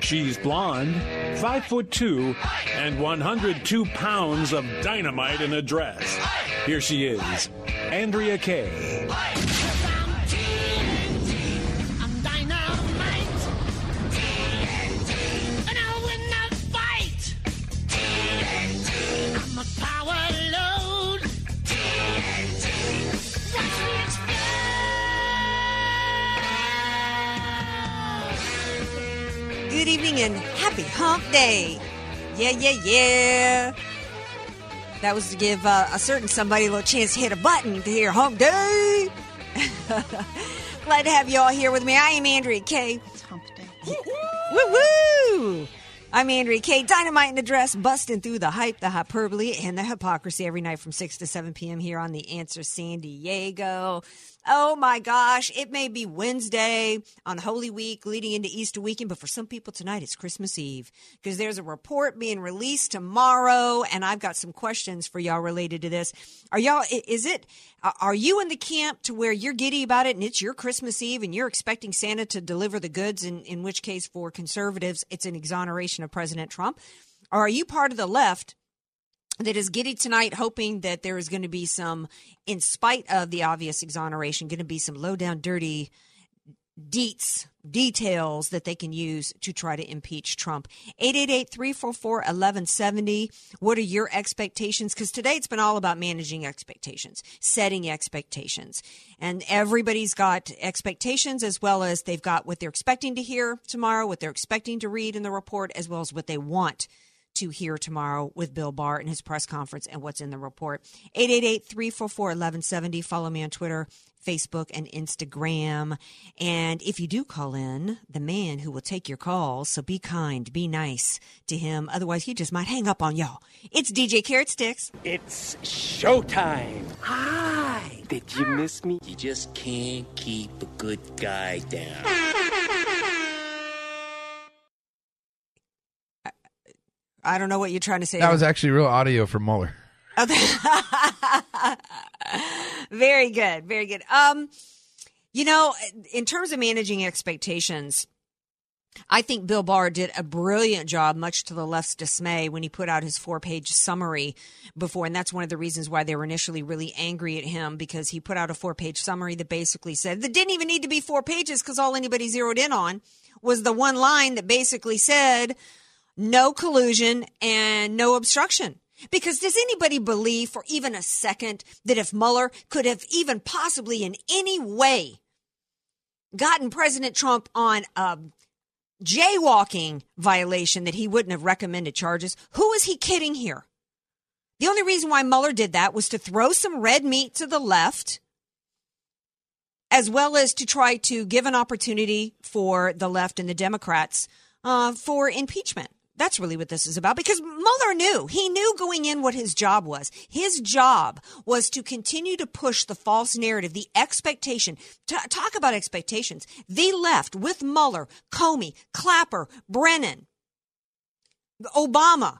She's blonde, 5'2", and 102 pounds of dynamite in a dress. Here she is, Andrea Kaye. I'm dynamite. TNT, and I'll win the fight. TNT, I'm a power load. TNT, watch me explode. Good evening and happy hump day. Yeah, yeah, yeah. That was to give a certain somebody a little chance to hit a button to hear hump day. Glad to have you all here with me. I am Andrea Kaye. It's hump day. Woo-woo! I'm Andrea Kaye, dynamite in the dress, busting through the hype, the hyperbole, and the hypocrisy every night from 6 to 7 p.m. here on The Answer San Diego. Oh, my gosh. It may be Wednesday on Holy Week leading into Easter weekend, but for some people tonight, it's Christmas Eve because there's a report being released tomorrow, and I've got some questions for y'all related to this. Are you in the camp to where you're giddy about it and it's your Christmas Eve and you're expecting Santa to deliver the goods, in which case for conservatives, it's an exoneration of President Trump? Or are you part of the left that is giddy tonight, hoping that there is going to be some, in spite of the obvious exoneration, going to be some low down, dirty details that they can use to try to impeach Trump? 888-344-1170. What are your expectations? Because today it's been all about managing expectations, setting expectations. And everybody's got expectations as well as they've got what they're expecting to hear tomorrow, what they're expecting to read in the report, as well as what they want to hear tomorrow with Bill Barr and his press conference and what's in the report. 888-344-1170. Follow me on Twitter, Facebook, and Instagram. And if you do call in, the man who will take your calls, so be kind, be nice to him. Otherwise, he just might hang up on y'all. It's DJ Carrot Sticks. It's showtime. Hi. Did you miss me? You just can't keep a good guy down. I don't know what you're trying to say. That was actually real audio from Mueller. Very good. Very good. In terms of managing expectations, I think Bill Barr did a brilliant job, much to the left's dismay, when he put out his 4-page summary before. And that's one of the reasons why they were initially really angry at him, because he put out a 4-page summary that basically said that didn't even need to be 4 pages, because all anybody zeroed in on was the one line that basically said no collusion and no obstruction. Because does anybody believe for even a second that if Mueller could have even possibly in any way gotten President Trump on a jaywalking violation that he wouldn't have recommended charges? Who is he kidding here? The only reason why Mueller did that was to throw some red meat to the left, as well as to try to give an opportunity for the left and the Democrats for impeachment. That's really what this is about, because Mueller knew. He knew going in what his job was. His job was to continue to push the false narrative, the expectation. Talk about expectations. The left with Mueller, Comey, Clapper, Brennan, Obama,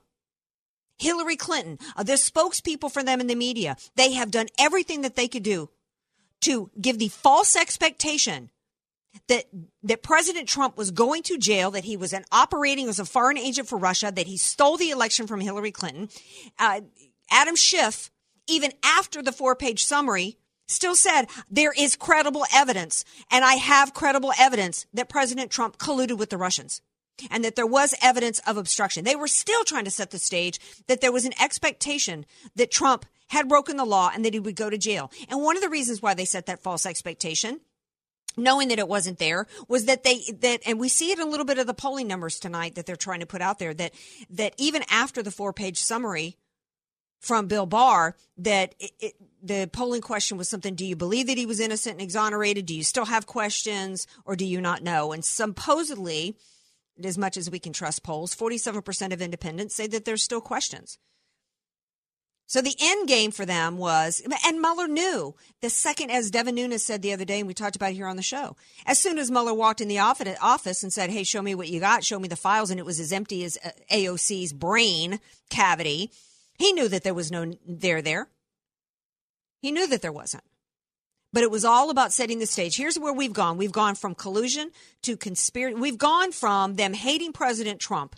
Hillary Clinton, the spokespeople for them in the media, they have done everything that they could do to give the false expectation that President Trump was going to jail, that he was operating as a foreign agent for Russia, that he stole the election from Hillary Clinton. Adam Schiff, even after the 4-page summary, still said there is credible evidence, and I have credible evidence that President Trump colluded with the Russians and that there was evidence of obstruction. They were still trying to set the stage that there was an expectation that Trump had broken the law and that he would go to jail. And one of the reasons why they set that false expectation, knowing that it wasn't there, was that and we see it in a little bit of the polling numbers tonight that they're trying to put out there, that even after the 4-page summary from Bill Barr, that the polling question was something, do you believe that he was innocent and exonerated? Do you still have questions, or do you not know? And supposedly as much as we can trust polls. 47% of independents say that there's still questions. So the end game for them was, and Mueller knew the second, as Devin Nunes said the other day, and we talked about it here on the show, as soon as Mueller walked in the office and said, hey, show me what you got, show me the files, and it was as empty as AOC's brain cavity, he knew that there was no there there. He knew that there wasn't. But it was all about setting the stage. Here's where we've gone. We've gone from collusion to conspiracy. We've gone from them hating President Trump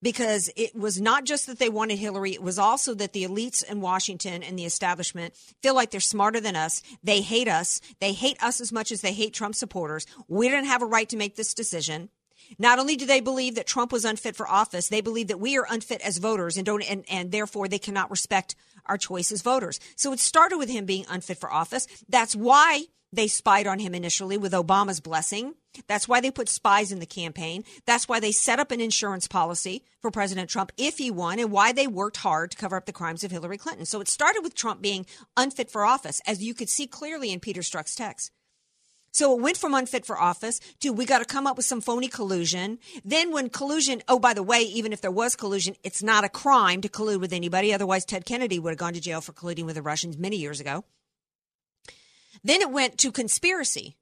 because it was not just that they wanted Hillary. It was also that the elites in Washington and the establishment feel like they're smarter than us. They hate us. They hate us as much as they hate Trump supporters. We don't have a right to make this decision. Not only do they believe that Trump was unfit for office, they believe that we are unfit as voters and don't, and therefore they cannot respect our choice as voters. So it started with him being unfit for office. That's why they spied on him initially with Obama's blessing. That's why they put spies in the campaign. That's why they set up an insurance policy for President Trump if he won, and why they worked hard to cover up the crimes of Hillary Clinton. So it started with Trump being unfit for office, as you could see clearly in Peter Strzok's text. So it went from unfit for office to we got to come up with some phony collusion. Then when collusion, oh, by the way, even if there was collusion, it's not a crime to collude with anybody. Otherwise, Ted Kennedy would have gone to jail for colluding with the Russians many years ago. Then it went to conspiracy.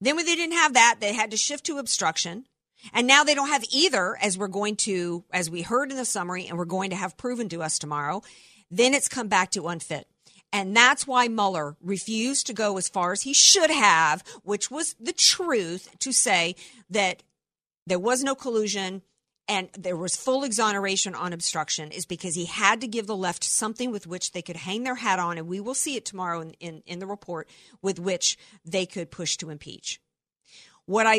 Then when they didn't have that, they had to shift to obstruction. And now they don't have either, as we're going to, as we heard in the summary, and we're going to have proven to us tomorrow. Then it's come back to unfit. And that's why Mueller refused to go as far as he should have, which was the truth, to say that there was no collusion and there was full exoneration on obstruction, is because he had to give the left something with which they could hang their hat on. And we will see it tomorrow in the report, with which they could push to impeach.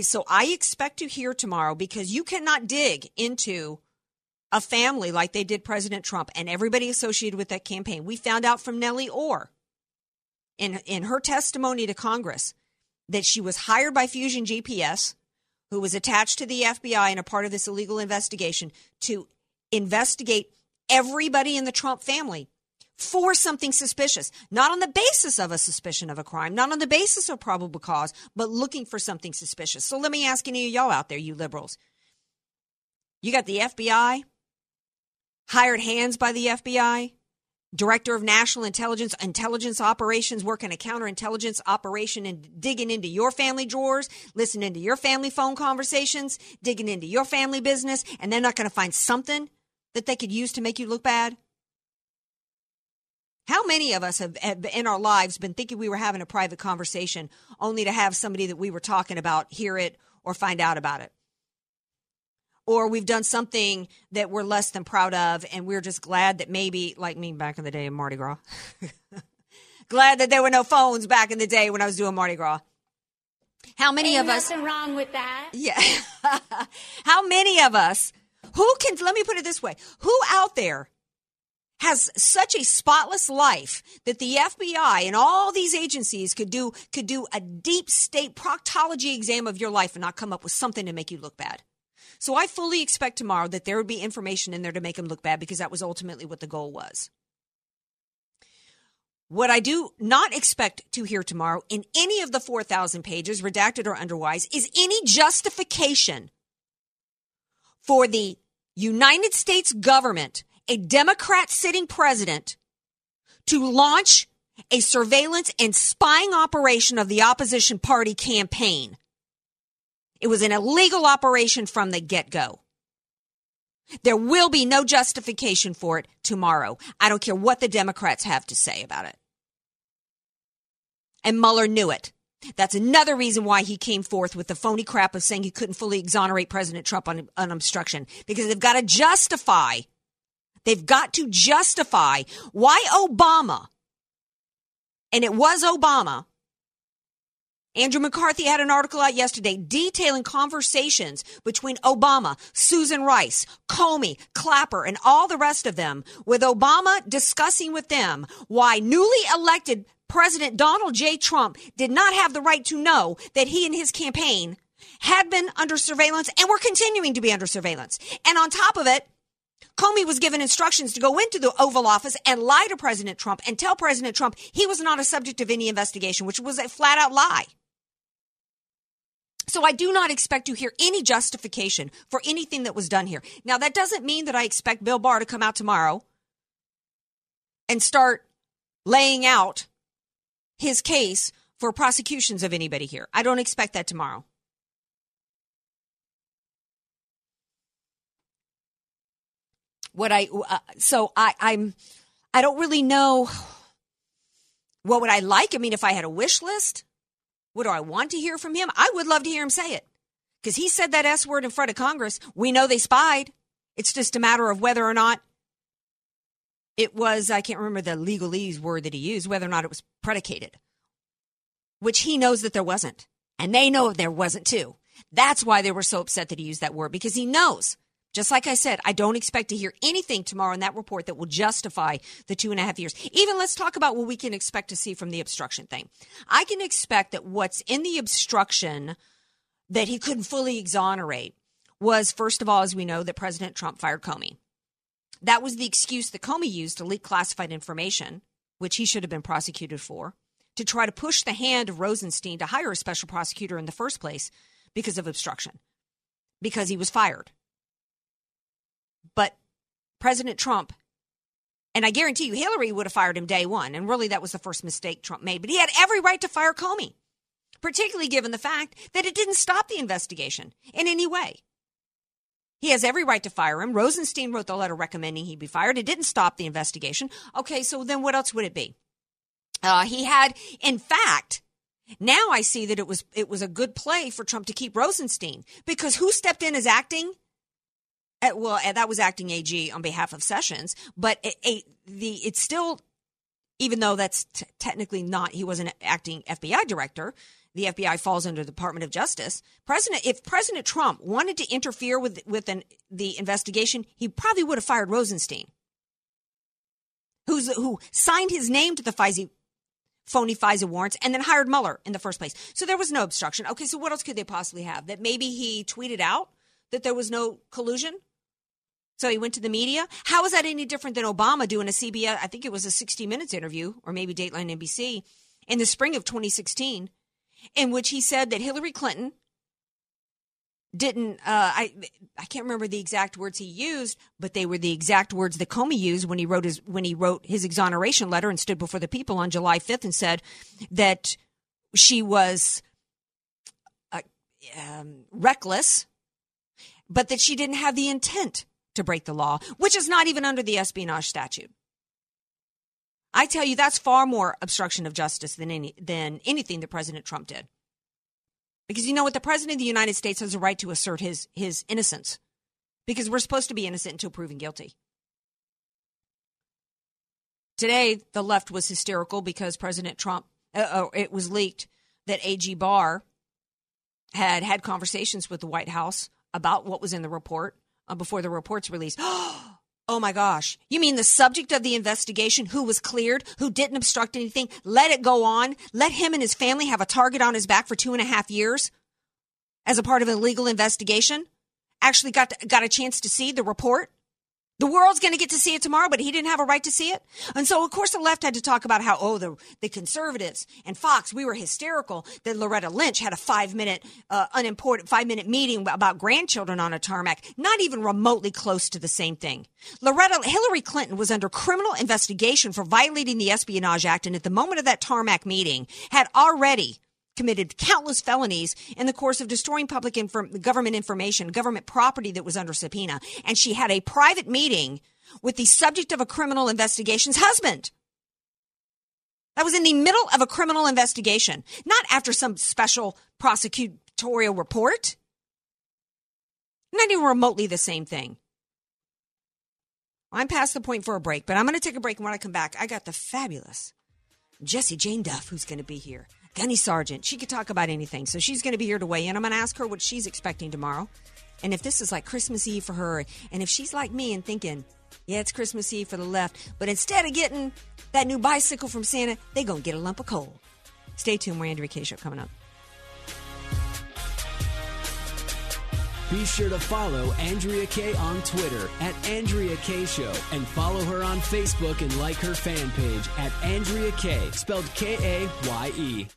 So I expect to hear tomorrow, because you cannot dig into a family like they did President Trump and everybody associated with that campaign. We found out from Nellie Orr in her testimony to Congress that she was hired by Fusion GPS, who was attached to the FBI and a part of this illegal investigation, to investigate everybody in the Trump family for something suspicious, not on the basis of a suspicion of a crime, not on the basis of probable cause, but looking for something suspicious. So let me ask any of y'all out there, you liberals. You got the FBI, hired hands by the FBI, Director of National Intelligence Operations, working a counterintelligence operation and digging into your family drawers, listening to your family phone conversations, digging into your family business, and they're not going to find something that they could use to make you look bad? How many of us have in our lives been thinking we were having a private conversation only to have somebody that we were talking about hear it or find out about it? Or we've done something that we're less than proud of, and we're just glad that maybe, like me back in the day in Mardi Gras, glad that there were no phones back in the day when I was doing Mardi Gras. How many of us? Ain't nothing wrong with that. Yeah. How many of us, let me put it this way, who out there has such a spotless life that the FBI and all these agencies could do a deep state proctology exam of your life and not come up with something to make you look bad? So I fully expect tomorrow that there would be information in there to make him look bad, because that was ultimately what the goal was. What I do not expect to hear tomorrow in any of the 4,000 pages, redacted or otherwise, is any justification for the United States government, a Democrat sitting president, to launch a surveillance and spying operation of the opposition party campaign. It was an illegal operation from the get-go. There will be no justification for it tomorrow. I don't care what the Democrats have to say about it. And Mueller knew it. That's another reason why he came forth with the phony crap of saying he couldn't fully exonerate President Trump on obstruction, because they've got to justify why Obama, and it was Obama, Andrew McCarthy had an article out yesterday detailing conversations between Obama, Susan Rice, Comey, Clapper, and all the rest of them, with Obama discussing with them why newly elected President Donald J. Trump did not have the right to know that he and his campaign had been under surveillance and were continuing to be under surveillance. And on top of it, Comey was given instructions to go into the Oval Office and lie to President Trump and tell President Trump he was not a subject of any investigation, which was a flat-out lie. So I do not expect to hear any justification for anything that was done here. Now, that doesn't mean that I expect Bill Barr to come out tomorrow and start laying out his case for prosecutions of anybody here. I don't expect that tomorrow. I don't really know what would I like. I mean, if I had a wish list, what do I want to hear from him? I would love to hear him say it, because he said that S word in front of Congress. We know they spied. It's just a matter of whether or not it was, I can't remember the legalese word that he used, whether or not it was predicated, which he knows that there wasn't. And they know there wasn't too. That's why they were so upset that he used that word, because he knows. Just like I said, I don't expect to hear anything tomorrow in that report that will justify the 2.5 years. Even let's talk about what we can expect to see from the obstruction thing. I can expect that what's in the obstruction that he couldn't fully exonerate was, first of all, as we know, that President Trump fired Comey. That was the excuse that Comey used to leak classified information, which he should have been prosecuted for, to try to push the hand of Rosenstein to hire a special prosecutor in the first place because of obstruction, because he was fired. But President Trump, and I guarantee you Hillary would have fired him day one. And really, that was the first mistake Trump made. But he had every right to fire Comey, particularly given the fact that it didn't stop the investigation in any way. He has every right to fire him. Rosenstein wrote the letter recommending he be fired. It didn't stop the investigation. Okay, so then what else would it be? He had, in fact, now I see that it was a good play for Trump to keep Rosenstein, because who stepped in as acting? Well, that was acting AG on behalf of Sessions, but it's still, even though that's technically not, he wasn't acting FBI director. The FBI falls under the Department of Justice. If President Trump wanted to interfere with the investigation, he probably would have fired Rosenstein, who signed his name to the phony FISA warrants and then hired Mueller in the first place. So there was no obstruction. Okay, so what else could they possibly have? That maybe he tweeted out that there was no collusion? So he went to the media. How is that any different than Obama doing a CBS, I think it was a 60 Minutes interview, or maybe Dateline NBC, in the spring of 2016, in which he said that Hillary Clinton didn't, I can't remember the exact words he used, but they were the exact words that Comey used when he wrote his exoneration letter and stood before the people on July 5th and said that she was reckless, but that she didn't have the intent to break the law, which is not even under the espionage statute. I tell you, that's far more obstruction of justice than anything that President Trump did. Because you know what? The President of the United States has a right to assert his innocence, because we're supposed to be innocent until proven guilty. Today, the left was hysterical because President Trump, it was leaked that AG Barr had conversations with the White House about what was in the report before the report's released. Oh, my gosh. You mean the subject of the investigation, who was cleared, who didn't obstruct anything, let it go on, let him and his family have a target on his back for 2.5 years as a part of an illegal investigation, actually got a chance to see the report? The world's going to get to see it tomorrow, but he didn't have a right to see it. And so, of course, the left had to talk about how, the conservatives and Fox, we were hysterical that Loretta Lynch had a 5-minute, unimportant 5-minute meeting about grandchildren on a tarmac, not even remotely close to the same thing. Hillary Clinton was under criminal investigation for violating the Espionage Act, and at the moment of that tarmac meeting had already committed countless felonies in the course of destroying public government information, government property that was under subpoena. And she had a private meeting with the subject of a criminal investigation's husband. That was in the middle of a criminal investigation, not after some special prosecutorial report. Not even remotely the same thing. I'm past the point for a break, but I'm going to take a break. And when I come back, I got the fabulous Jesse Jane Duff, who's going to be here. Gunny Sargent, she could talk about anything. So she's going to be here to weigh in. I'm going to ask her what she's expecting tomorrow, and if this is like Christmas Eve for her, and if she's like me and thinking, yeah, it's Christmas Eve for the left, but instead of getting that new bicycle from Santa, they going to get a lump of coal. Stay tuned. We're Andrea Kaye Show coming up. Be sure to follow Andrea Kaye on Twitter @AndreaKayeShow and follow her on Facebook and like her fan page @AndreaKaye, spelled Kaye.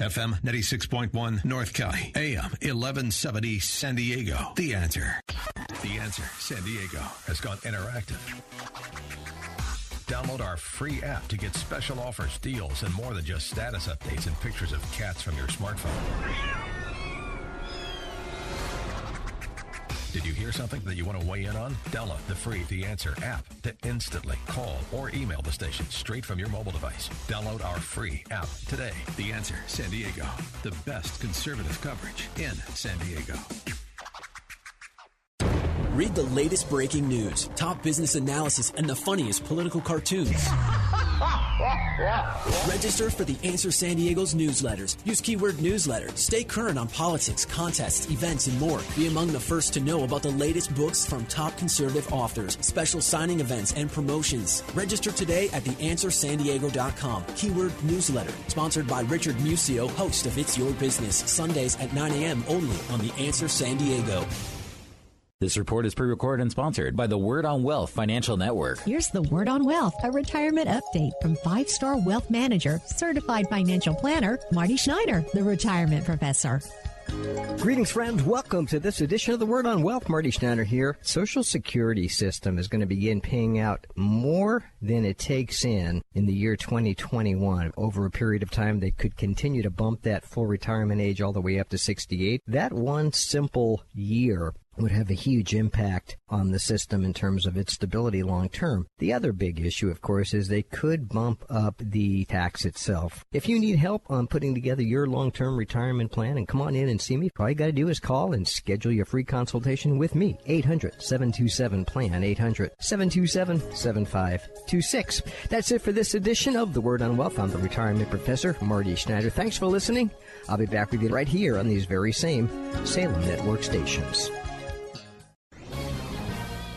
FM 96.1 North County, AM 1170 San Diego. The Answer. The Answer San Diego has gone interactive. Download our free app to get special offers, deals, and more than just status updates and pictures of cats from your smartphone. Did you hear something that you want to weigh in on? Download the free The Answer app to instantly call or email the station straight from your mobile device. Download our free app today. The Answer San Diego, the best conservative coverage in San Diego. Read the latest breaking news, top business analysis, and the funniest political cartoons. Register for The Answer San Diego's newsletters. Use keyword newsletter. Stay current on politics, contests, events, and more. Be among the first to know about the latest books from top conservative authors, special signing events, and promotions. Register today at theanswersandiego.com. Keyword newsletter. Sponsored by Richard Musio, host of It's Your Business. Sundays at 9 a.m. only on The Answer San Diego. This report is pre-recorded and sponsored by the Word on Wealth Financial Network. Here's the Word on Wealth, a retirement update from five-star wealth manager, certified financial planner, Marty Schneider, the retirement professor. Greetings, friends. Welcome to this edition of the Word on Wealth. Marty Schneider here. Social Security system is going to begin paying out more than it takes in the year 2021. Over a period of time, they could continue to bump that full retirement age all the way up to 68. That one simple year would have a huge impact on the system in terms of its stability long term. The other big issue, of course, is they could bump up the tax itself. If you need help on putting together your long-term retirement plan, and come on in and see me, all you got to do is call and schedule your free consultation with me. 800-727-PLAN, 800-727-7526. That's it for this edition of The Word on Wealth. I'm the retirement professor, Marty Schneider. Thanks for listening. I'll be back with you right here on these very same Salem Network stations.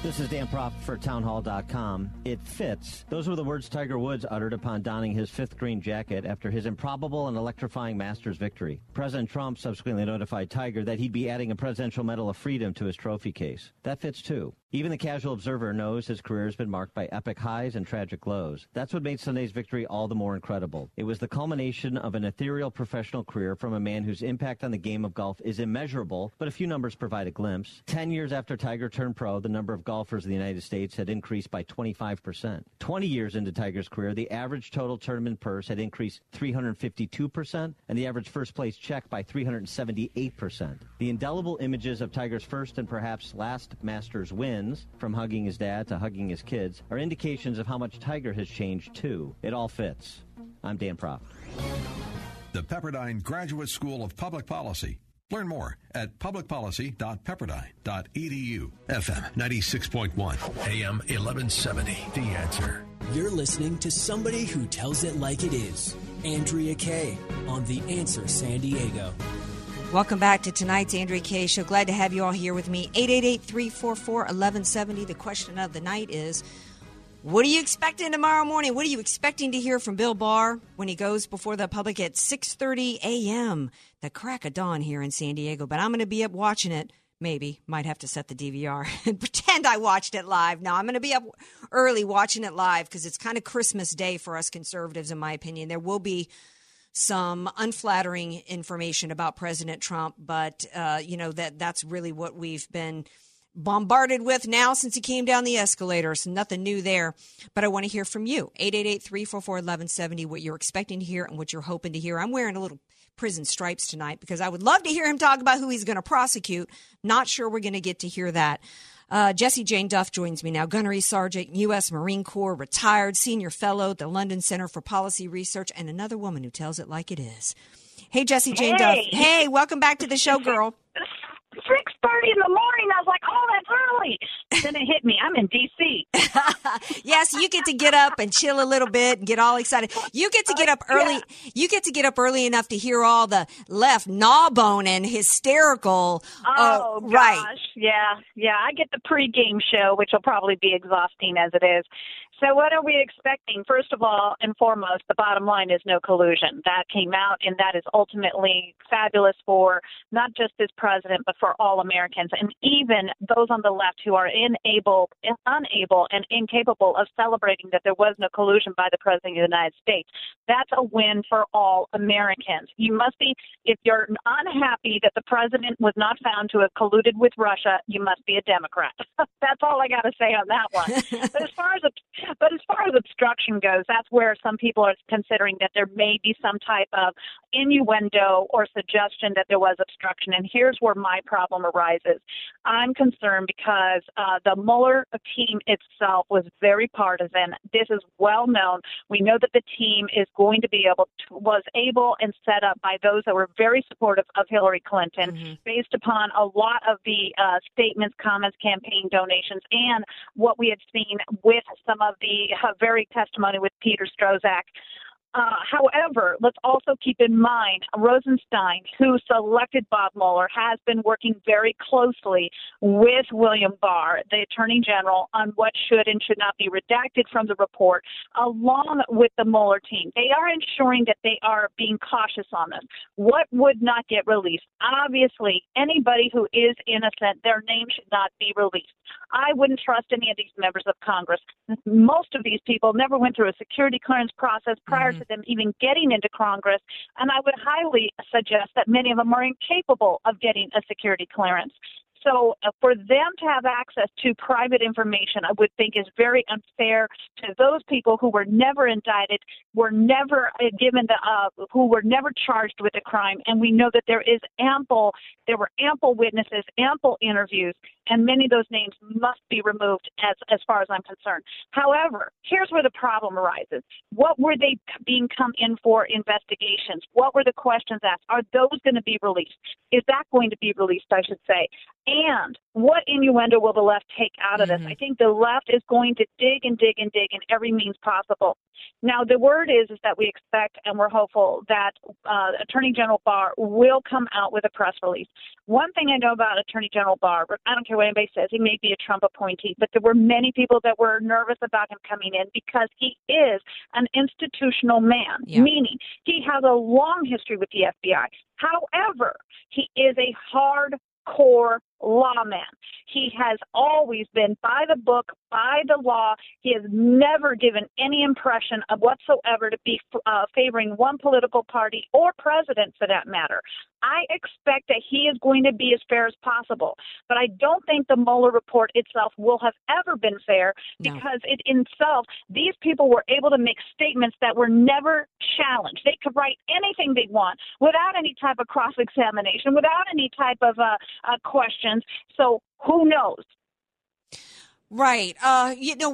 This is Dan Proff for townhall.com. It fits. Those were the words Tiger Woods uttered upon donning his fifth green jacket after his improbable and electrifying Masters victory. President Trump subsequently notified Tiger that he'd be adding a Presidential Medal of Freedom to his trophy case. That fits, too. Even the casual observer knows his career has been marked by epic highs and tragic lows. That's what made Sunday's victory all the more incredible. It was the culmination of an ethereal professional career from a man whose impact on the game of golf is immeasurable, but a few numbers provide a glimpse. 10 years after Tiger turned pro, the number of golfers in the United States had increased by 25%. 20 years into Tiger's career, the average total tournament purse had increased 352%, and the average first-place check by 378%. The indelible images of Tiger's first and perhaps last Masters win, from hugging his dad to hugging his kids, are indications of how much Tiger has changed, too. It all fits. I'm Dan Proff. The Pepperdine Graduate School of Public Policy. Learn more at publicpolicy.pepperdine.edu. FM 96.1, AM 1170. The Answer. You're listening to somebody who tells it like it is. Andrea Kaye on The Answer San Diego. Welcome back to tonight's Andrea Kaye Show. Glad to have you all here with me. 888-344-1170. The question of the night is, what are you expecting tomorrow morning? What are you expecting to hear from Bill Barr when he goes before the public at 6:30 a.m., the crack of dawn here in San Diego? But I'm going to be up watching it. Maybe. Might have to set the DVR and pretend I watched it live. No, I'm going to be up early watching it live because it's kind of Christmas Day for us conservatives, in my opinion. There will be some unflattering information about President Trump, but, you know, that's really what we've been bombarded with now since he came down the escalator. So nothing new there. But I want to hear from you. 888-344-1170, what you're expecting to hear and what you're hoping to hear. I'm wearing a little prison stripes tonight because I would love to hear him talk about who he's going to prosecute. Not sure we're going to get to hear that. Jesse Jane Duff joins me now, Gunnery Sergeant, U.S. Marine Corps, retired senior fellow at the London Center for Policy Research, and another woman who tells it like it is. Hey, Jesse Jane Duff. Hey, welcome back to the show, girl. 6:30 in the morning, I was like, oh, that's early. Then it hit me. I'm in D.C. Yes, you get to get up and chill a little bit and get all excited. You get to get up early. Yeah. You get to get up early enough to hear all the left gnawbone and hysterical. Oh, gosh. Right. Yeah. I get the pregame show, which will probably be exhausting as it is. So what are we expecting? First of all and foremost, the bottom line is no collusion. That came out, and that is ultimately fabulous for not just this president, but for all Americans, and even those on the left who are unable and incapable of celebrating that there was no collusion by the president of the United States. That's a win for all Americans. You must be, if you're unhappy that the president was not found to have colluded with Russia, you must be a Democrat. That's all I got to say on that one. But as far as obstruction goes, that's where some people are considering that there may be some type of innuendo or suggestion that there was obstruction. And here's where my problem arises. I'm concerned because the Mueller team itself was very partisan. This is well known. We know that the team is going to be able and set up by those that were very supportive of Hillary Clinton, based upon a lot of the statements, comments, campaign donations, and what we had seen with some of the very testimony with Peter Strzok. However, let's also keep in mind Rosenstein, who selected Bob Mueller, has been working very closely with William Barr, the Attorney General, on what should and should not be redacted from the report, along with the Mueller team. They are ensuring that they are being cautious on this. What would not get released? Obviously, anybody who is innocent, their name should not be released. I wouldn't trust any of these members of Congress. Most of these people never went through a security clearance process prior to them even getting into Congress, and I would highly suggest that many of them are incapable of getting a security clearance. So for them to have access to private information, I would think is very unfair to those people who were never indicted, were never given who were never charged with a crime. And we know that there were ample witnesses, ample interviews, and many of those names must be removed as far as I'm concerned. However, here's where the problem arises. What were they being come in for investigations? What were the questions asked? Are those going to be released? Is that going to be released, I should say? And what innuendo will the left take out of this? I think the left is going to dig in every means possible. Now, the word is that we expect and we're hopeful that Attorney General Barr will come out with a press release. One thing I know about Attorney General Barr, I don't care what anybody says, he may be a Trump appointee, but there were many people that were nervous about him coming in because he is an institutional man, meaning he has a long history with the FBI. However, he is a hard-core lawman. He has always been by the book, by the law. He has never given any impression of whatsoever to be favoring one political party or president for that matter. I expect that he is going to be as fair as possible, but I don't think the Mueller report itself will have ever been fair because it itself, these people were able to make statements that were never challenged. They could write anything they want without any type of cross-examination, without any type of question. So who knows? Right.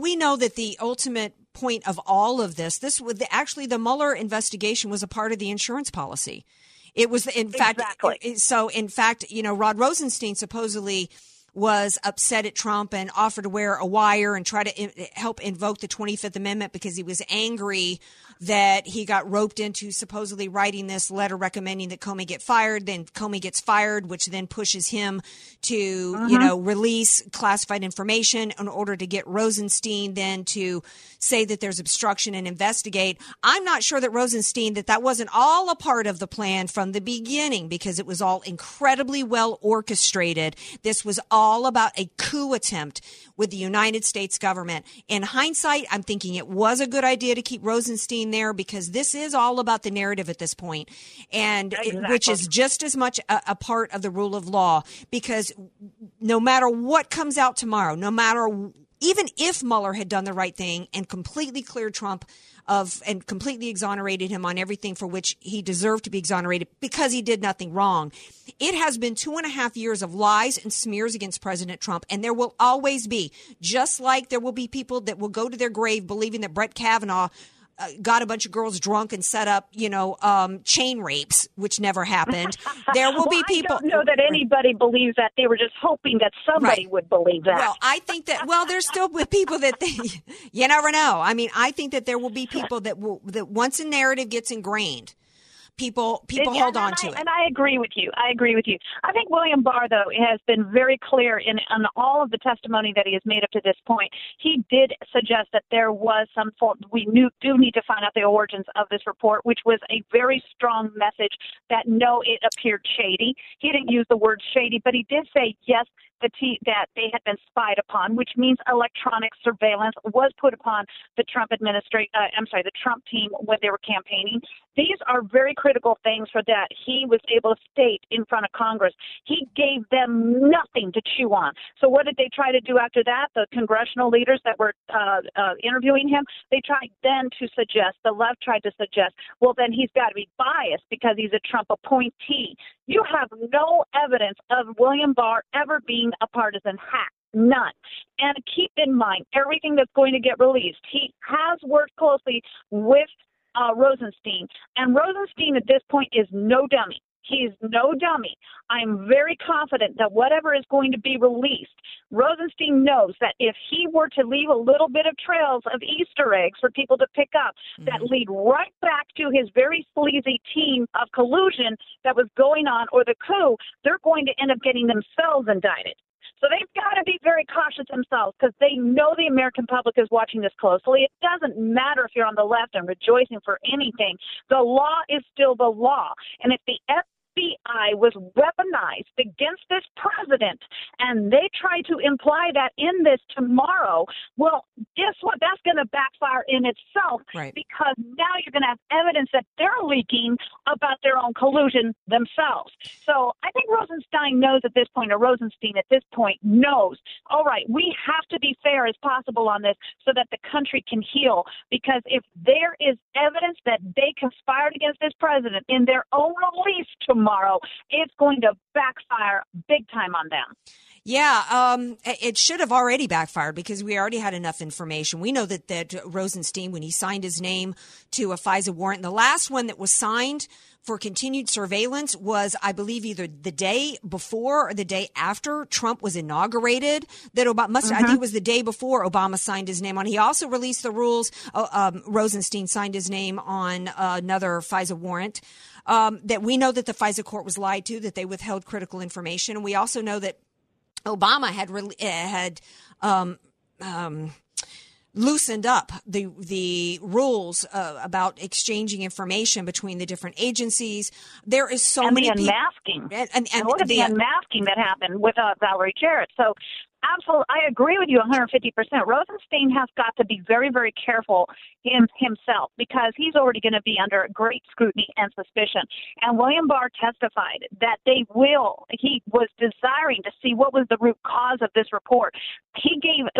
We know that the ultimate point of all of this was actually the Mueller investigation was a part of the insurance policy. It was, in fact, exactly. So in fact, Rod Rosenstein supposedly was upset at Trump and offered to wear a wire and try to help invoke the 25th Amendment because he was angry that he got roped into supposedly writing this letter recommending that Comey get fired. Then Comey gets fired, which then pushes him to, release classified information in order to get Rosenstein then to say that there's obstruction and investigate. I'm not sure that Rosenstein, that wasn't all a part of the plan from the beginning because it was all incredibly well orchestrated. This was all about a coup attempt with the United States government. In hindsight, I'm thinking it was a good idea to keep Rosenstein something there, because this is all about the narrative at this point, and exactly. Which is just as much a part of the rule of law, because no matter what comes out tomorrow, no matter even if Mueller had done the right thing and completely cleared Trump of and completely exonerated him on everything for which he deserved to be exonerated because he did nothing wrong. It has been 2.5 years of lies and smears against President Trump, and there will always be, just like there will be people that will go to their grave believing that Brett Kavanaugh got a bunch of girls drunk and set up, chain rapes, which never happened. There will be people. I don't know that anybody believes that. They were just hoping that somebody would believe that. Well, I think that, there's still people that you never know. I mean, I think that there will be people that once a narrative gets ingrained, people hold on to it. And I agree with you. I think William Barr, though, has been very clear in all of the testimony that he has made up to this point. He did suggest that there was some fault. We do need to find out the origins of this report, which was a very strong message that, no, it appeared shady. He didn't use the word shady, but he did say, yes, that they had been spied upon, which means electronic surveillance was put upon the the Trump team when they were campaigning. These are very critical things for that. He was able to state in front of Congress. He gave them nothing to chew on. So what did they try to do after that? The congressional leaders that were interviewing him, they tried then to suggest, the left tried to suggest, well, then he's got to be biased because he's a Trump appointee. You have no evidence of William Barr ever being a partisan hack. None. And keep in mind, everything that's going to get released, he has worked closely with Rosenstein. And Rosenstein at this point is no dummy. He's no dummy. I'm very confident that whatever is going to be released, Rosenstein knows that if he were to leave a little bit of trails of Easter eggs for people to pick up that lead right back to his very sleazy team of collusion that was going on or the coup, they're going to end up getting themselves indicted. So they've got to be very cautious themselves because they know the American public is watching this closely. It doesn't matter if you're on the left and rejoicing for anything. The law is still the law. And if the FBI was weaponized against this president, and they try to imply that in this tomorrow, well, guess what? That's going to backfire in itself because now you're going to have evidence that they're leaking about their own collusion themselves. So I think Rosenstein knows at this point, or Rosenstein at this point knows, all right, we have to be fair as possible on this so that the country can heal, because if there is evidence that they conspired against this president in their own release tomorrow, it's going to backfire big time on them. Yeah, it should have already backfired because we already had enough information. We know that Rosenstein, when he signed his name to a FISA warrant, the last one that was signed for continued surveillance was, I believe, either the day before or the day after Trump was inaugurated. That Obama I think it was the day before Obama signed his name on. He also released the rules. Rosenstein signed his name on another FISA warrant. That we know that the FISA court was lied to, that they withheld critical information. And we also know that Obama had loosened up the rules about exchanging information between the different agencies. There is so many unmasking. And look at the unmasking that happened with Valerie Jarrett. So absolutely, I agree with you 150%. Rosenstein has got to be very, very careful himself because he's already going to be under great scrutiny and suspicion. And William Barr testified that he was desiring to see what was the root cause of this report.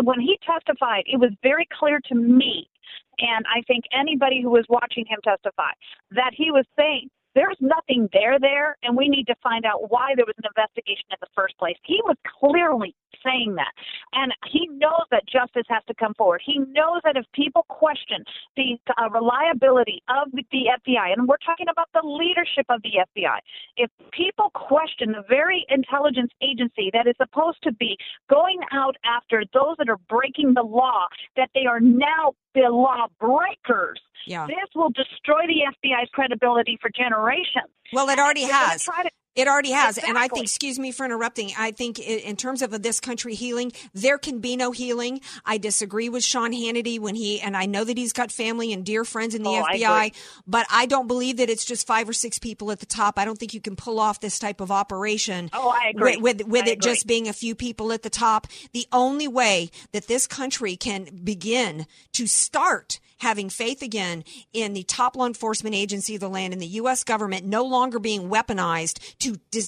When he testified, it was very clear to me, and I think anybody who was watching him testify, that he was saying, there's nothing there, and we need to find out why there was an investigation in the first place. He was clearly saying that, and he knows that justice has to come forward. He knows that if people question the reliability of the FBI, and we're talking about the leadership of the FBI, if people question the very intelligence agency that is supposed to be going out after those that are breaking the law, that they are now the lawbreakers. Yeah. This will destroy the FBI's credibility for generations. Well, it already has. It already has. Exactly. And I think, excuse me for interrupting, I think in terms of this country healing, there can be no healing. I disagree with Sean Hannity and I know that he's got family and dear friends in the FBI, but I don't believe that it's just 5 or 6 people at the top. I don't think you can pull off this type of operation with just being a few people at the top. The only way that this country can begin to start having faith again in the top law enforcement agency of the land, in the U.S. government no longer being weaponized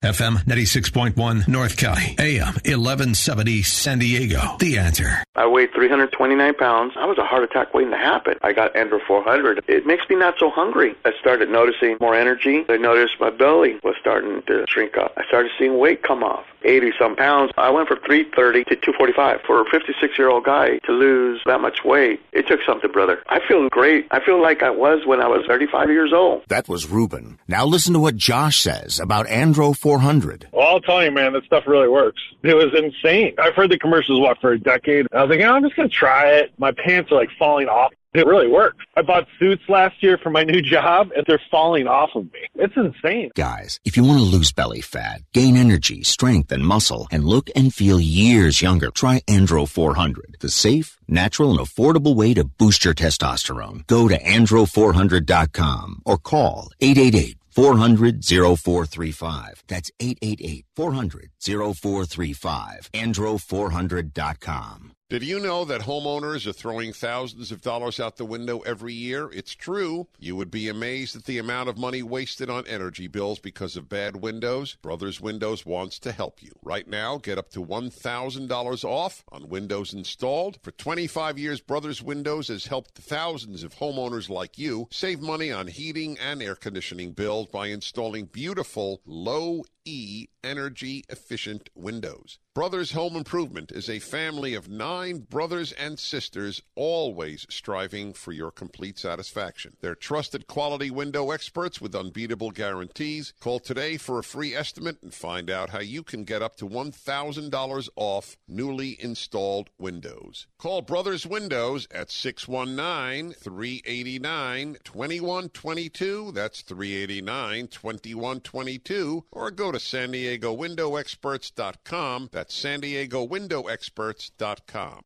FM 96.1 North County, AM 1170 San Diego. The Answer. I weighed 329 pounds. I was a heart attack waiting to happen. I got Andro 400. It makes me not so hungry. I started noticing more energy. I noticed my belly was starting to shrink up. I started seeing weight come off. 80-some pounds. I went from 330 to 245. For a 56-year-old guy to lose that much weight, it took something, brother. I feel great. I feel like I was when I was 35 years old. That was Ruben. Now listen to what Josh says about Andro 400. Well, I'll tell you, man, that stuff really works. It was insane. I've heard the commercials, for a decade. I was like, I'm just going to try it. My pants are, falling off. It really works. I bought suits last year for my new job, and they're falling off of me. It's insane. Guys, if you want to lose belly fat, gain energy, strength, and muscle, and look and feel years younger, try Andro 400, the safe, natural, and affordable way to boost your testosterone. Go to Andro400.com or call 888-400-0435. That's 888-400-0435. Andro400.com. Did you know that homeowners are throwing thousands of dollars out the window every year? It's true. You would be amazed at the amount of money wasted on energy bills because of bad windows. Brothers Windows wants to help you. Right now, get up to $1,000 off on windows installed. For 25 years, Brothers Windows has helped thousands of homeowners like you save money on heating and air conditioning bills by installing beautiful, low energy-efficient windows. Brothers Home Improvement is a family of 9 brothers and sisters, always striving for your complete satisfaction. They're trusted quality window experts with unbeatable guarantees. Call today for a free estimate and find out how you can get up to $1,000 off newly installed windows. Call Brothers Windows at 619-389-2122. That's 389-2122. Or go to to San Diego Window Experts.com. That's San Diego Window Experts.com.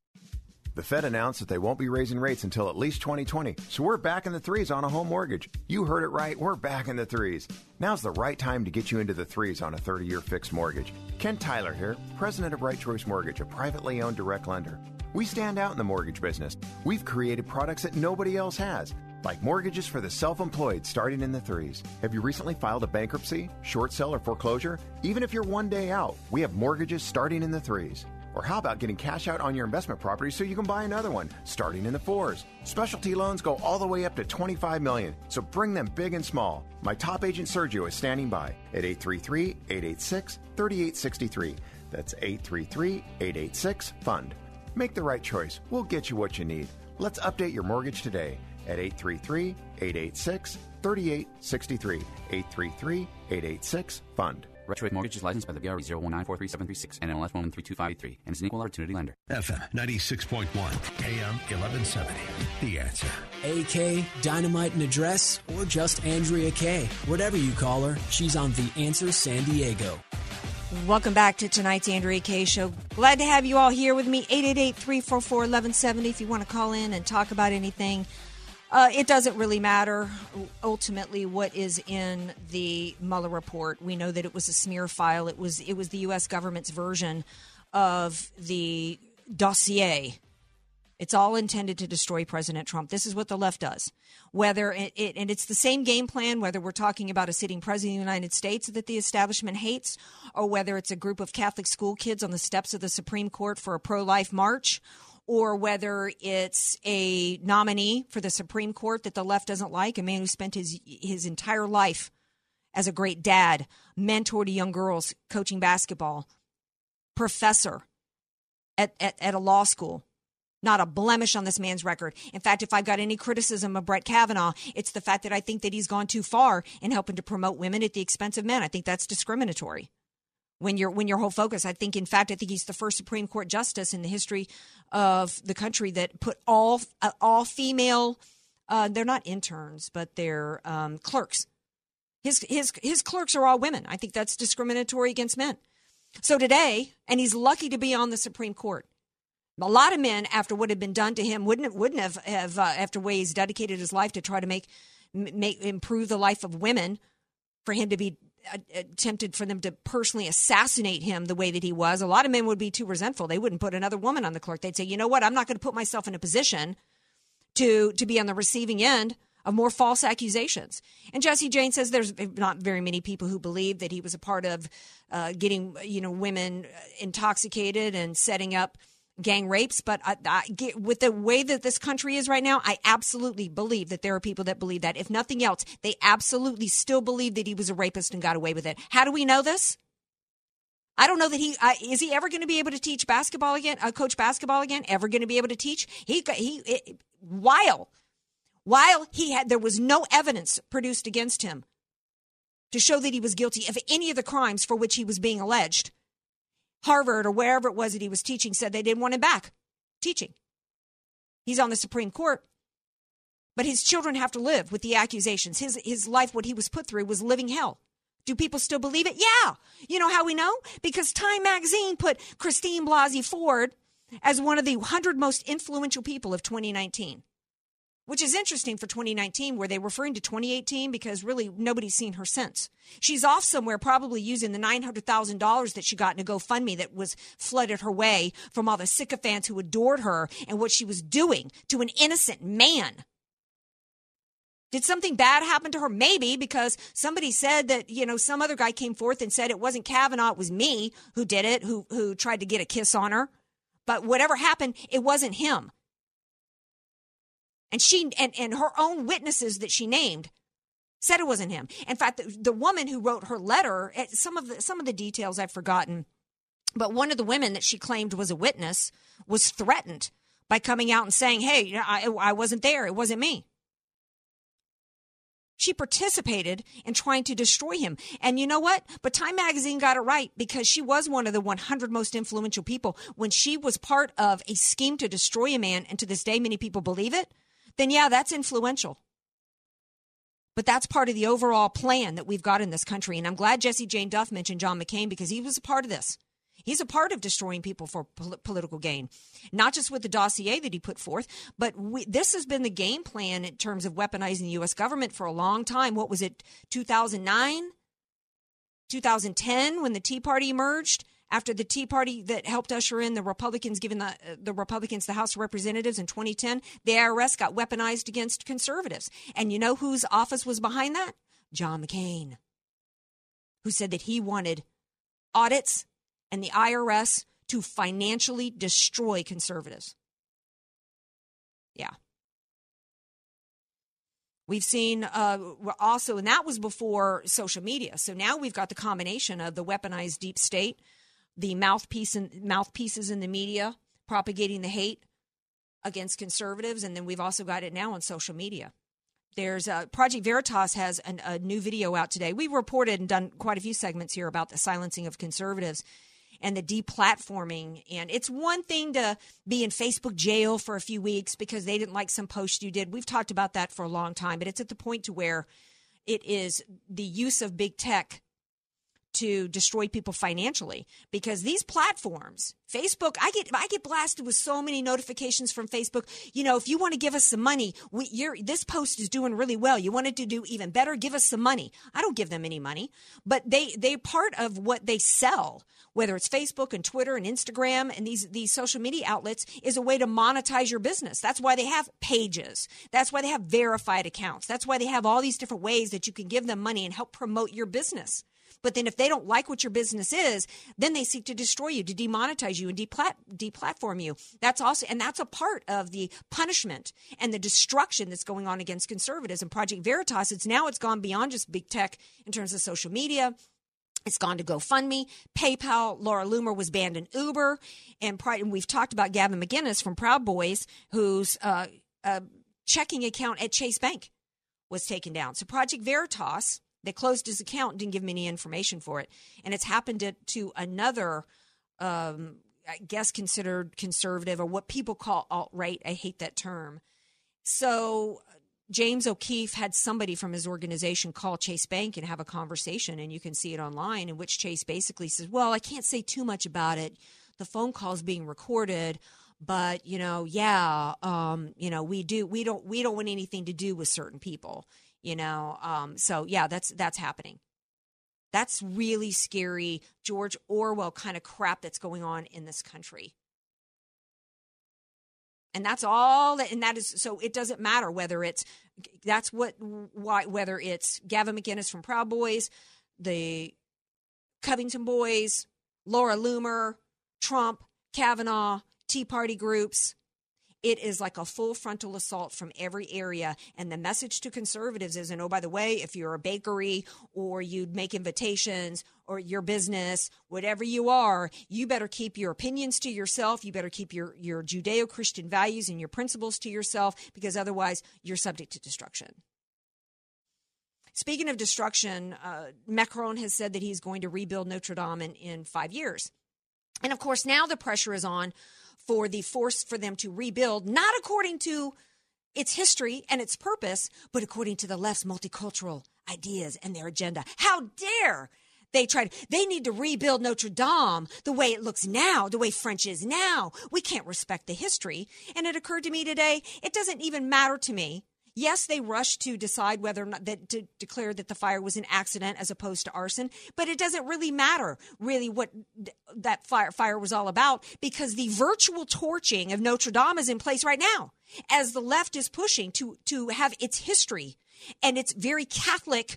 The Fed announced that they won't be raising rates until at least 2020, so we're back in the threes on a home mortgage. You heard it right, we're back in the threes. Now's the right time to get you into the threes on a 30-year fixed mortgage. Ken Tyler here, president of Right Choice Mortgage, a privately owned direct lender. We stand out in the mortgage business. We've created products that nobody else has, like mortgages for the self-employed starting in the threes. Have you recently filed a bankruptcy, short sale, or foreclosure? Even if you're one day out, we have mortgages starting in the threes. Or how about getting cash out on your investment property so you can buy another one, starting in the fours? Specialty loans go all the way up to $25 million, so bring them big and small. My top agent, Sergio, is standing by at 833-886-3863. That's 833-886-FUND. Make the right choice. We'll get you what you need. Let's update your mortgage today at 833-886-3863. 833-886-FUND. Retroid Mortgage is licensed by the BRE 019437336 and NMLS 1132583 and is an equal opportunity lender. FM 96.1, AM 1170. The Answer. AK, Dynamite and Address, or just Andrea Kaye. Whatever you call her, she's on The Answer San Diego. Welcome back to tonight's Andrea Kaye Show. Glad to have you all here with me. 888-344-1170 if you want to call in and talk about anything. It doesn't really matter, ultimately, what is in the Mueller report. We know that it was a smear file. It was the U.S. government's version of the dossier. It's all intended to destroy President Trump. This is what the left does. And it's the same game plan, whether we're talking about a sitting president of the United States that the establishment hates, or whether it's a group of Catholic school kids on the steps of the Supreme Court for a pro-life march, or whether it's a nominee for the Supreme Court that the left doesn't like, a man who spent his entire life as a great dad, mentor to young girls, coaching basketball, professor at a law school. Not a blemish on this man's record. In fact, if I've got any criticism of Brett Kavanaugh, it's the fact that I think that he's gone too far in helping to promote women at the expense of men. I think that's discriminatory. When your whole focus, I think he's the first Supreme Court justice in the history of the country that put all female, they're not interns, but they're clerks. His clerks are all women. I think that's discriminatory against men. So today, and he's lucky to be on the Supreme Court. A lot of men, after what had been done to him, wouldn't have after way he's dedicated his life to try to improve the life of women, for him to be attempted for them to personally assassinate him the way that he was. A lot of men would be too resentful. They wouldn't put another woman on the clerk. They'd say, you know what? I'm not going to put myself in a position to be on the receiving end of more false accusations. And Jesse Jane says there's not very many people who believe that he was a part of getting women intoxicated and setting up gang rapes. But with the way that this country is right now, I absolutely believe that there are people that believe that. If nothing else, they absolutely still believe that he was a rapist and got away with it. How do we know this? I don't know that is he ever going to be able to teach basketball again, coach basketball again, ever going to be able to teach? There was no evidence produced against him to show that he was guilty of any of the crimes for which he was being alleged. Harvard or wherever it was that he was teaching said they didn't want him back teaching. He's on the Supreme Court, but his children have to live with the accusations. His life, what he was put through, was living hell. Do people still believe it? Yeah. You know how we know? Because Time Magazine put Christine Blasey Ford as one of the 100 most influential people of 2019, which is interesting for 2019. Were they referring to 2018? Because really nobody's seen her since. She's off somewhere probably using the $900,000 that she got in a GoFundMe that was flooded her way from all the sycophants who adored her and what she was doing to an innocent man. Did something bad happen to her? Maybe, because somebody said that, some other guy came forth and said it wasn't Kavanaugh, it was me who did it, who tried to get a kiss on her. But whatever happened, it wasn't him. And she and her own witnesses that she named said it wasn't him. In fact, the woman who wrote her letter, some of the details I've forgotten, but one of the women that she claimed was a witness was threatened by coming out and saying, hey, I wasn't there. It wasn't me. She participated in trying to destroy him. And you know what? But Time Magazine got it right, because she was one of the 100 most influential people when she was part of a scheme to destroy a man. And to this day, many people believe it. Then, yeah, that's influential. But that's part of the overall plan that we've got in this country. And I'm glad Jesse Jane Duff mentioned John McCain because he was a part of this. He's a part of destroying people for political gain, not just with the dossier that he put forth, but this has been the game plan in terms of weaponizing the U.S. government for a long time. What was it, 2009, 2010, when the Tea Party emerged, after the Tea Party that helped usher in the Republicans, giving the Republicans the House of Representatives in 2010, the IRS got weaponized against conservatives. And you know whose office was behind that? John McCain, who said that he wanted audits and the IRS to financially destroy conservatives. Yeah. We've seen also, and that was before social media. So now we've got the combination of the weaponized deep state, the mouthpieces in the media propagating the hate against conservatives. And then we've also got it now on social media. There's Project Veritas has a new video out today. We reported and done quite a few segments here about the silencing of conservatives and the deplatforming. And it's one thing to be in Facebook jail for a few weeks because they didn't like some post you did. We've talked about that for a long time, but it's at the point to where it is the use of big tech to destroy people financially, because these platforms, Facebook, I get blasted with so many notifications from Facebook. You know, if you want to give us some money, this post is doing really well. You want it to do even better? Give us some money. I don't give them any money, but they're part of what they sell, whether it's Facebook and Twitter and Instagram and these social media outlets, is a way to monetize your business. That's why they have pages. That's why they have verified accounts. That's why they have all these different ways that you can give them money and help promote your business. But then if they don't like what your business is, then they seek to destroy you, to demonetize you and deplatform you. That's also, and that's a part of the punishment and the destruction that's going on against conservatives. And Project Veritas, it's gone beyond just big tech in terms of social media. It's gone to GoFundMe, PayPal. Laura Loomer was banned in Uber. And we've talked about Gavin McInnes from Proud Boys, whose checking account at Chase Bank was taken down. So Project Veritas, they closed his account and didn't give him any information for it. And it's happened to another, I guess, considered conservative, or what people call alt-right. I hate that term. So James O'Keefe had somebody from his organization call Chase Bank and have a conversation, and you can see it online, in which Chase basically says, well, I can't say too much about it. The phone call is being recorded. But, we don't want anything to do with certain people. That's happening. That's really scary, George Orwell kind of crap that's going on in this country. And that's all that, and that is, so it doesn't matter whether it's, whether it's Gavin McInnes from Proud Boys, the Covington Boys, Laura Loomer, Trump, Kavanaugh, Tea Party groups. It is like a full frontal assault from every area. And the message to conservatives is, and oh, by the way, if you're a bakery or you make invitations or your business, whatever you are, you better keep your opinions to yourself. You better keep your Judeo-Christian values and your principles to yourself, because otherwise you're subject to destruction. Speaking of destruction, Macron has said that he's going to rebuild Notre Dame in 5 years. And, of course, now the pressure is on for the force for them to rebuild, not according to its history and its purpose, but according to the left's multicultural ideas and their agenda. How dare they try to, they need to rebuild Notre Dame the way it looks now, the way French is now. We can't respect the history. And it occurred to me today, it doesn't even matter to me. Yes, they rushed to decide whether or not to declare that the fire was an accident as opposed to arson, but it doesn't really matter really what that fire was all about, because the virtual torching of Notre Dame is in place right now as the left is pushing to have its history and its very Catholic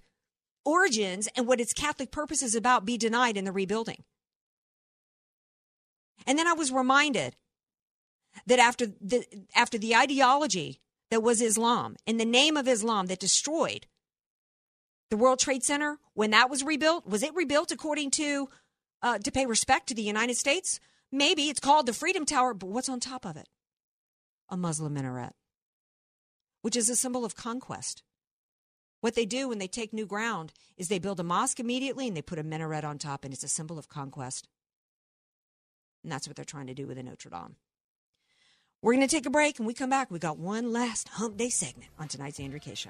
origins and what its Catholic purpose is about be denied in the rebuilding. And then I was reminded that after the ideology that was Islam, in the name of Islam, that destroyed the World Trade Center, when that was rebuilt, was it rebuilt according to pay respect to the United States? Maybe. It's called the Freedom Tower, but what's on top of it? A Muslim minaret, which is a symbol of conquest. What they do when they take new ground is they build a mosque immediately and they put a minaret on top, and it's a symbol of conquest. And that's what they're trying to do with the Notre Dame. We're going to take a break, and we come back. We got one last hump day segment on tonight's Andrea Kaye Show.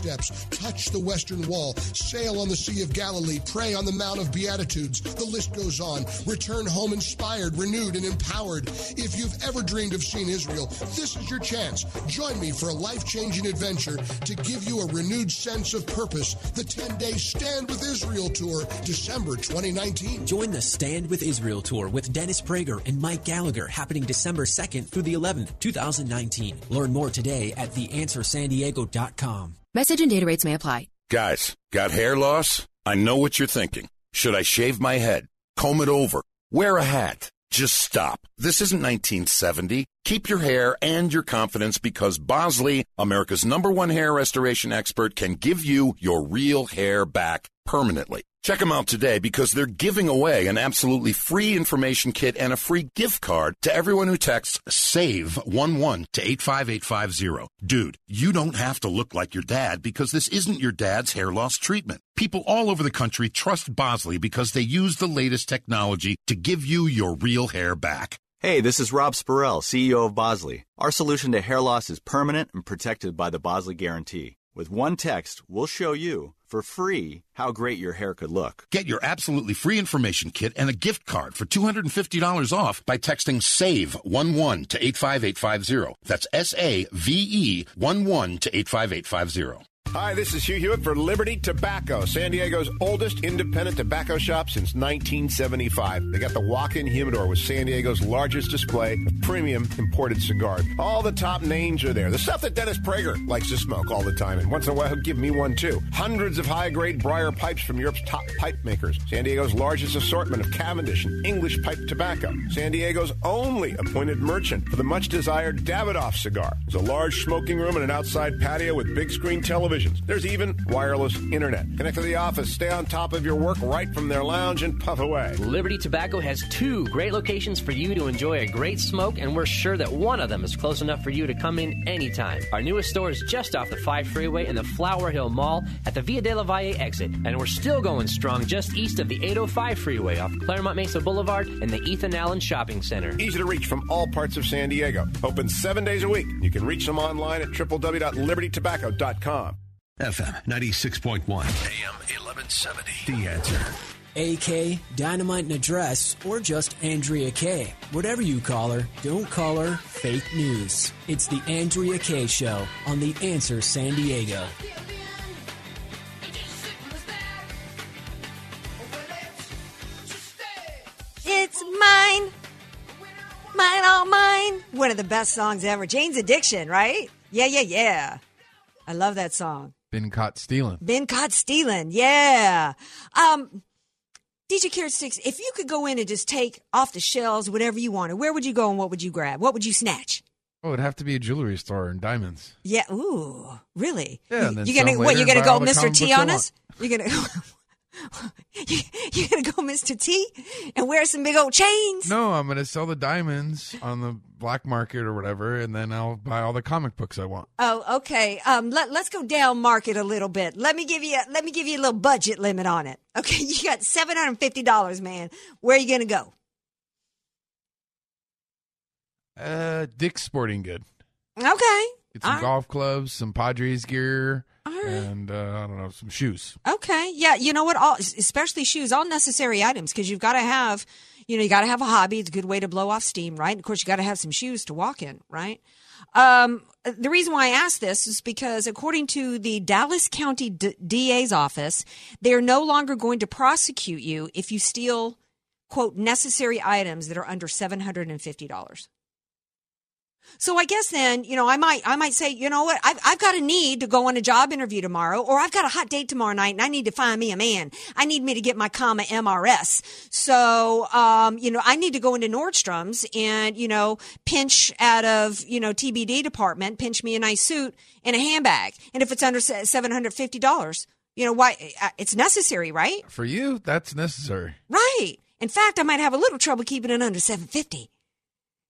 steps, touch the Western Wall, sail on the Sea of Galilee, pray on the Mount of Beatitudes. The list goes on. Return home inspired, renewed, and empowered. If you've ever dreamed of seeing Israel, this is your chance. Join me for a life-changing adventure to give you a renewed sense of purpose. The 10-day Stand With Israel Tour, December 2019. Join the Stand With Israel Tour with Dennis Prager and Mike Gallagher, happening December 2nd through the 11th, 2019. Learn more today at theanswersandiego.com. Message and data rates may apply. Guys, got hair loss? I know what you're thinking. Should I shave my head? Comb it over? Wear a hat? Just stop. This isn't 1970. Keep your hair and your confidence, because Bosley, America's #1 hair restoration expert, can give you your real hair back permanently. Check them out today, because they're giving away an absolutely free information kit and a free gift card to everyone who texts SAVE11 to 85850. Dude, you don't have to look like your dad, because this isn't your dad's hair loss treatment. People all over the country trust Bosley because they use the latest technology to give you your real hair back. Hey, this is Rob Sporel, CEO of Bosley. Our solution to hair loss is permanent and protected by the Bosley Guarantee. With one text, we'll show you, for free, how great your hair could look. Get your absolutely free information kit and a gift card for $250 off by texting SAVE11 to 85850. That's SAVE11 to 85850. Hi, this is Hugh Hewitt for Liberty Tobacco, San Diego's oldest independent tobacco shop since 1975. They got the walk-in humidor with San Diego's largest display of premium imported cigars. All the top names are there. The stuff that Dennis Prager likes to smoke all the time, and once in a while he'll give me one too. Hundreds of high-grade briar pipes from Europe's top pipe makers. San Diego's largest assortment of Cavendish and English pipe tobacco. San Diego's only appointed merchant for the much-desired Davidoff cigar. There's a large smoking room and an outside patio with big-screen television. There's even wireless internet. Connect to the office, stay on top of your work right from their lounge, and puff away. Liberty Tobacco has 2 great locations for you to enjoy a great smoke, and we're sure that one of them is close enough for you to come in anytime. Our newest store is just off the 5 Freeway in the Flower Hill Mall at the Via de la Valle exit, and we're still going strong just east of the 805 Freeway off Claremont Mesa Boulevard and the Ethan Allen Shopping Center. Easy to reach from all parts of San Diego. Open 7 days a week. You can reach them online at www.libertytobacco.com. FM 96.1, AM 1170. The Answer. AK, Dynamite and Address, or just Andrea Kaye. Whatever you call her, don't call her fake news. It's The Andrea Kaye Show on The Answer San Diego. It's mine. Mine, all mine. One of the best songs ever. Jane's Addiction, right? Yeah, yeah, yeah. I love that song. Been caught stealing. Been caught stealing. Yeah. DJ Carrot Sticks, if you could go in and just take off the shelves whatever you wanted, where would you go and what would you grab? What would you snatch? Oh, it'd have to be a jewelry store and diamonds. Yeah. Ooh, really? Yeah. And then you're gonna go Mr. T on us? You're gonna go Mr. T and wear some big old chains? No, I'm gonna sell the diamonds on the black market or whatever, and then I'll buy all the comic books I want. Oh, okay. Let's go down market a little bit. Let me give you a little budget limit on it. Okay, you got $750, man. Where are you gonna go? Dick's Sporting Good. Okay. Get some golf clubs, some Padres gear. All right. And I don't know, some shoes. Okay. Yeah. You know what? Especially shoes, all necessary items, because you've got to have, you got to have a hobby. It's a good way to blow off steam, right? And of course, you got to have some shoes to walk in, right? The reason why I asked this is because according to the Dallas County DA's office, they're no longer going to prosecute you if you steal, quote, necessary items that are under $750. So I guess then, I might say, you know what, I've got a need to go on a job interview tomorrow, or I've got a hot date tomorrow night and I need to find me a man. I need me to get my MRS. So, I need to go into Nordstrom's and, pinch out of, TBD department, pinch me a nice suit and a handbag. And if it's under $750, why it's necessary, right? For you, that's necessary. Right. In fact, I might have a little trouble keeping it under $750.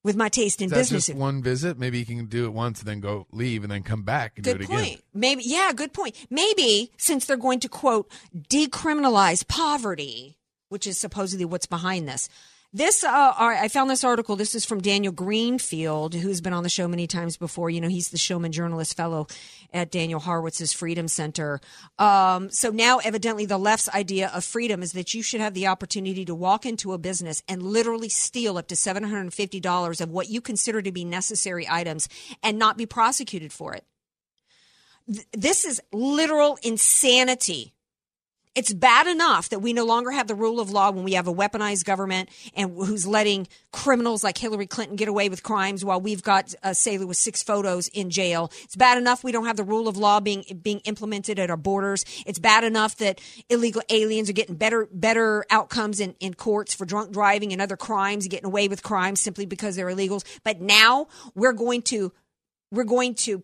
With my taste in business. That's just one visit. Maybe you can do it once and then go leave and then come back and do it again. Good point. Maybe since they're going to, quote, decriminalize poverty, which is supposedly what's behind this. I found this article. This is from Daniel Greenfield, who's been on the show many times before. He's the Showman Journalist Fellow at Daniel Horowitz's Freedom Center. So now evidently the left's idea of freedom is that you should have the opportunity to walk into a business and literally steal up to $750 of what you consider to be necessary items and not be prosecuted for it. This is literal insanity. It's bad enough that we no longer have the rule of law when we have a weaponized government and who's letting criminals like Hillary Clinton get away with crimes while we've got a sailor with 6 photos in jail. It's bad enough we don't have the rule of law being implemented at our borders. It's bad enough that illegal aliens are getting better outcomes in courts for drunk driving and other crimes, getting away with crimes simply because they're illegals. But now we're going to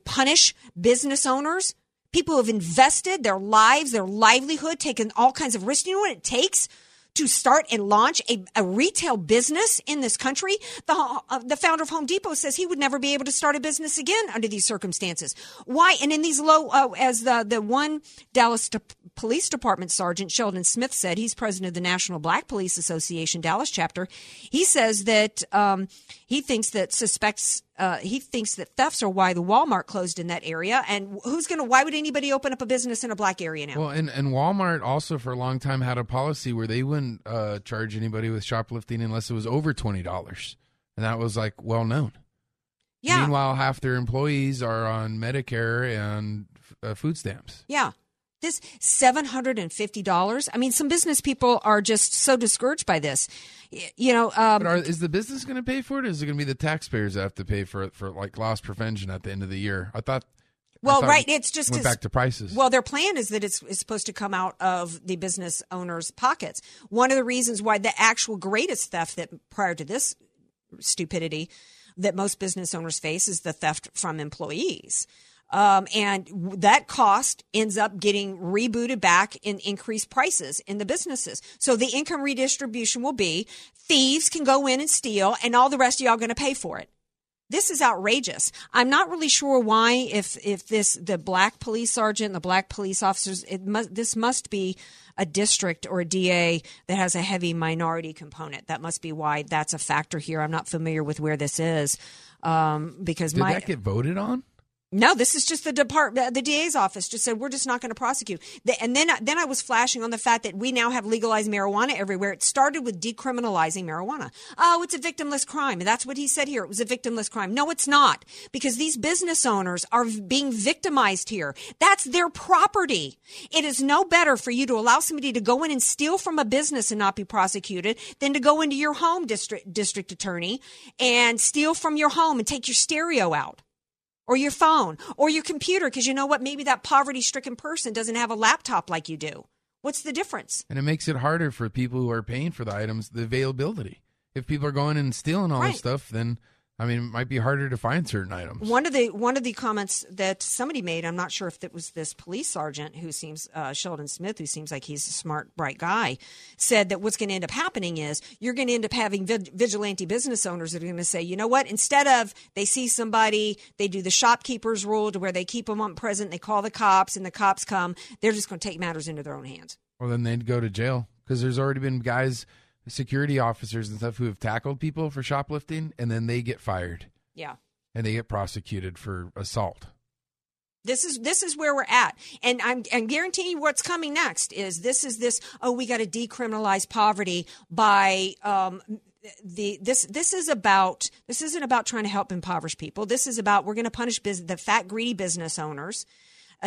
punish business owners. People who have invested their lives, their livelihood, taken all kinds of risks. You know what it takes to start and launch a retail business in this country? The founder of Home Depot says he would never be able to start a business again under these circumstances. Why? And in these low, as the one Dallas Police Department Sergeant Sheldon Smith said, he's president of the National Black Police Association Dallas chapter. He says that he thinks that thefts are why the Walmart closed in that area. And why would anybody open up a business in a black area now? Well, and Walmart also for a long time had a policy where they wouldn't charge anybody with shoplifting unless it was over $20. And that was like well known. Yeah. Meanwhile, half their employees are on Medicare and food stamps. Yeah. This $750. I mean, some business people are just so discouraged by this. But is the business going to pay for it? Or is it going to be the taxpayers that have to pay for it for like loss prevention at the end of the year? Back to prices. Well, their plan is that it's supposed to come out of the business owners' pockets. One of the reasons why the actual greatest theft that prior to this stupidity that most business owners face is the theft from employees. And that cost ends up getting rebooted back in increased prices in the businesses. So the income redistribution will be thieves can go in and steal and all the rest of y'all are going to pay for it. This is outrageous. I'm not really sure why the black police sergeant, the black police officers, this must be a district or a DA that has a heavy minority component. That must be why that's a factor here. I'm not familiar with where this is. Did that get voted on? No, this is just the DA's office just said, we're just not going to prosecute. And then I was flashing on the fact that we now have legalized marijuana everywhere. It started with decriminalizing marijuana. Oh, it's a victimless crime. And that's what he said here. It was a victimless crime. No, it's not, because these business owners are being victimized here. That's their property. It is no better for you to allow somebody to go in and steal from a business and not be prosecuted than to go into your home, district attorney, and steal from your home and take your stereo out. Or your phone, or your computer, because you know what? Maybe that poverty-stricken person doesn't have a laptop like you do. What's the difference? And it makes it harder for people who are paying for the items, the availability. If people are going and stealing all this stuff, then I mean, it might be harder to find certain items. One of the comments that somebody made, I'm not sure if it was this police sergeant who seems, Sheldon Smith, who seems like he's a smart, bright guy, said that what's going to end up happening is you're going to end up having vigilante business owners that are going to say, you know what, instead of they see somebody, they do the shopkeeper's rule to where they keep them on present, they call the cops, and the cops come, they're just going to take matters into their own hands. Well, then they'd go to jail because there's already been guys, security officers and stuff, who have tackled people for shoplifting, and then they get fired. Yeah. And they get prosecuted for assault. This is where we're at. And I'm guaranteeing you what's coming next is we got to decriminalize poverty by this isn't about trying to help impoverished people. This is about, we're going to punish the fat, greedy business owners.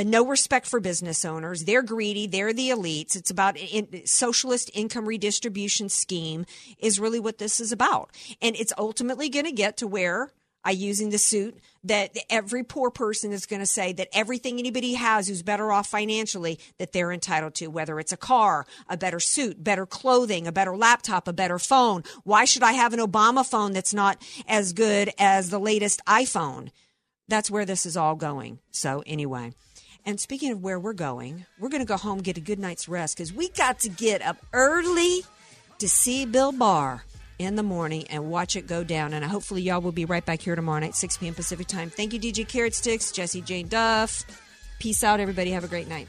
No respect for business owners. They're greedy. They're the elites. It's about socialist income redistribution scheme is really what this is about. And it's ultimately going to get to where, I using the suit, that every poor person is going to say that everything anybody has who's better off financially that they're entitled to, whether it's a car, a better suit, better clothing, a better laptop, a better phone. Why should I have an Obama phone that's not as good as the latest iPhone? That's where this is all going. So anyway. And speaking of where we're going to go home, get a good night's rest, because we got to get up early to see Bill Barr in the morning and watch it go down. And hopefully y'all will be right back here tomorrow night, 6 p.m. Pacific time. Thank you, DJ Carrot Sticks, Jesse Jane Duff. Peace out, everybody. Have a great night.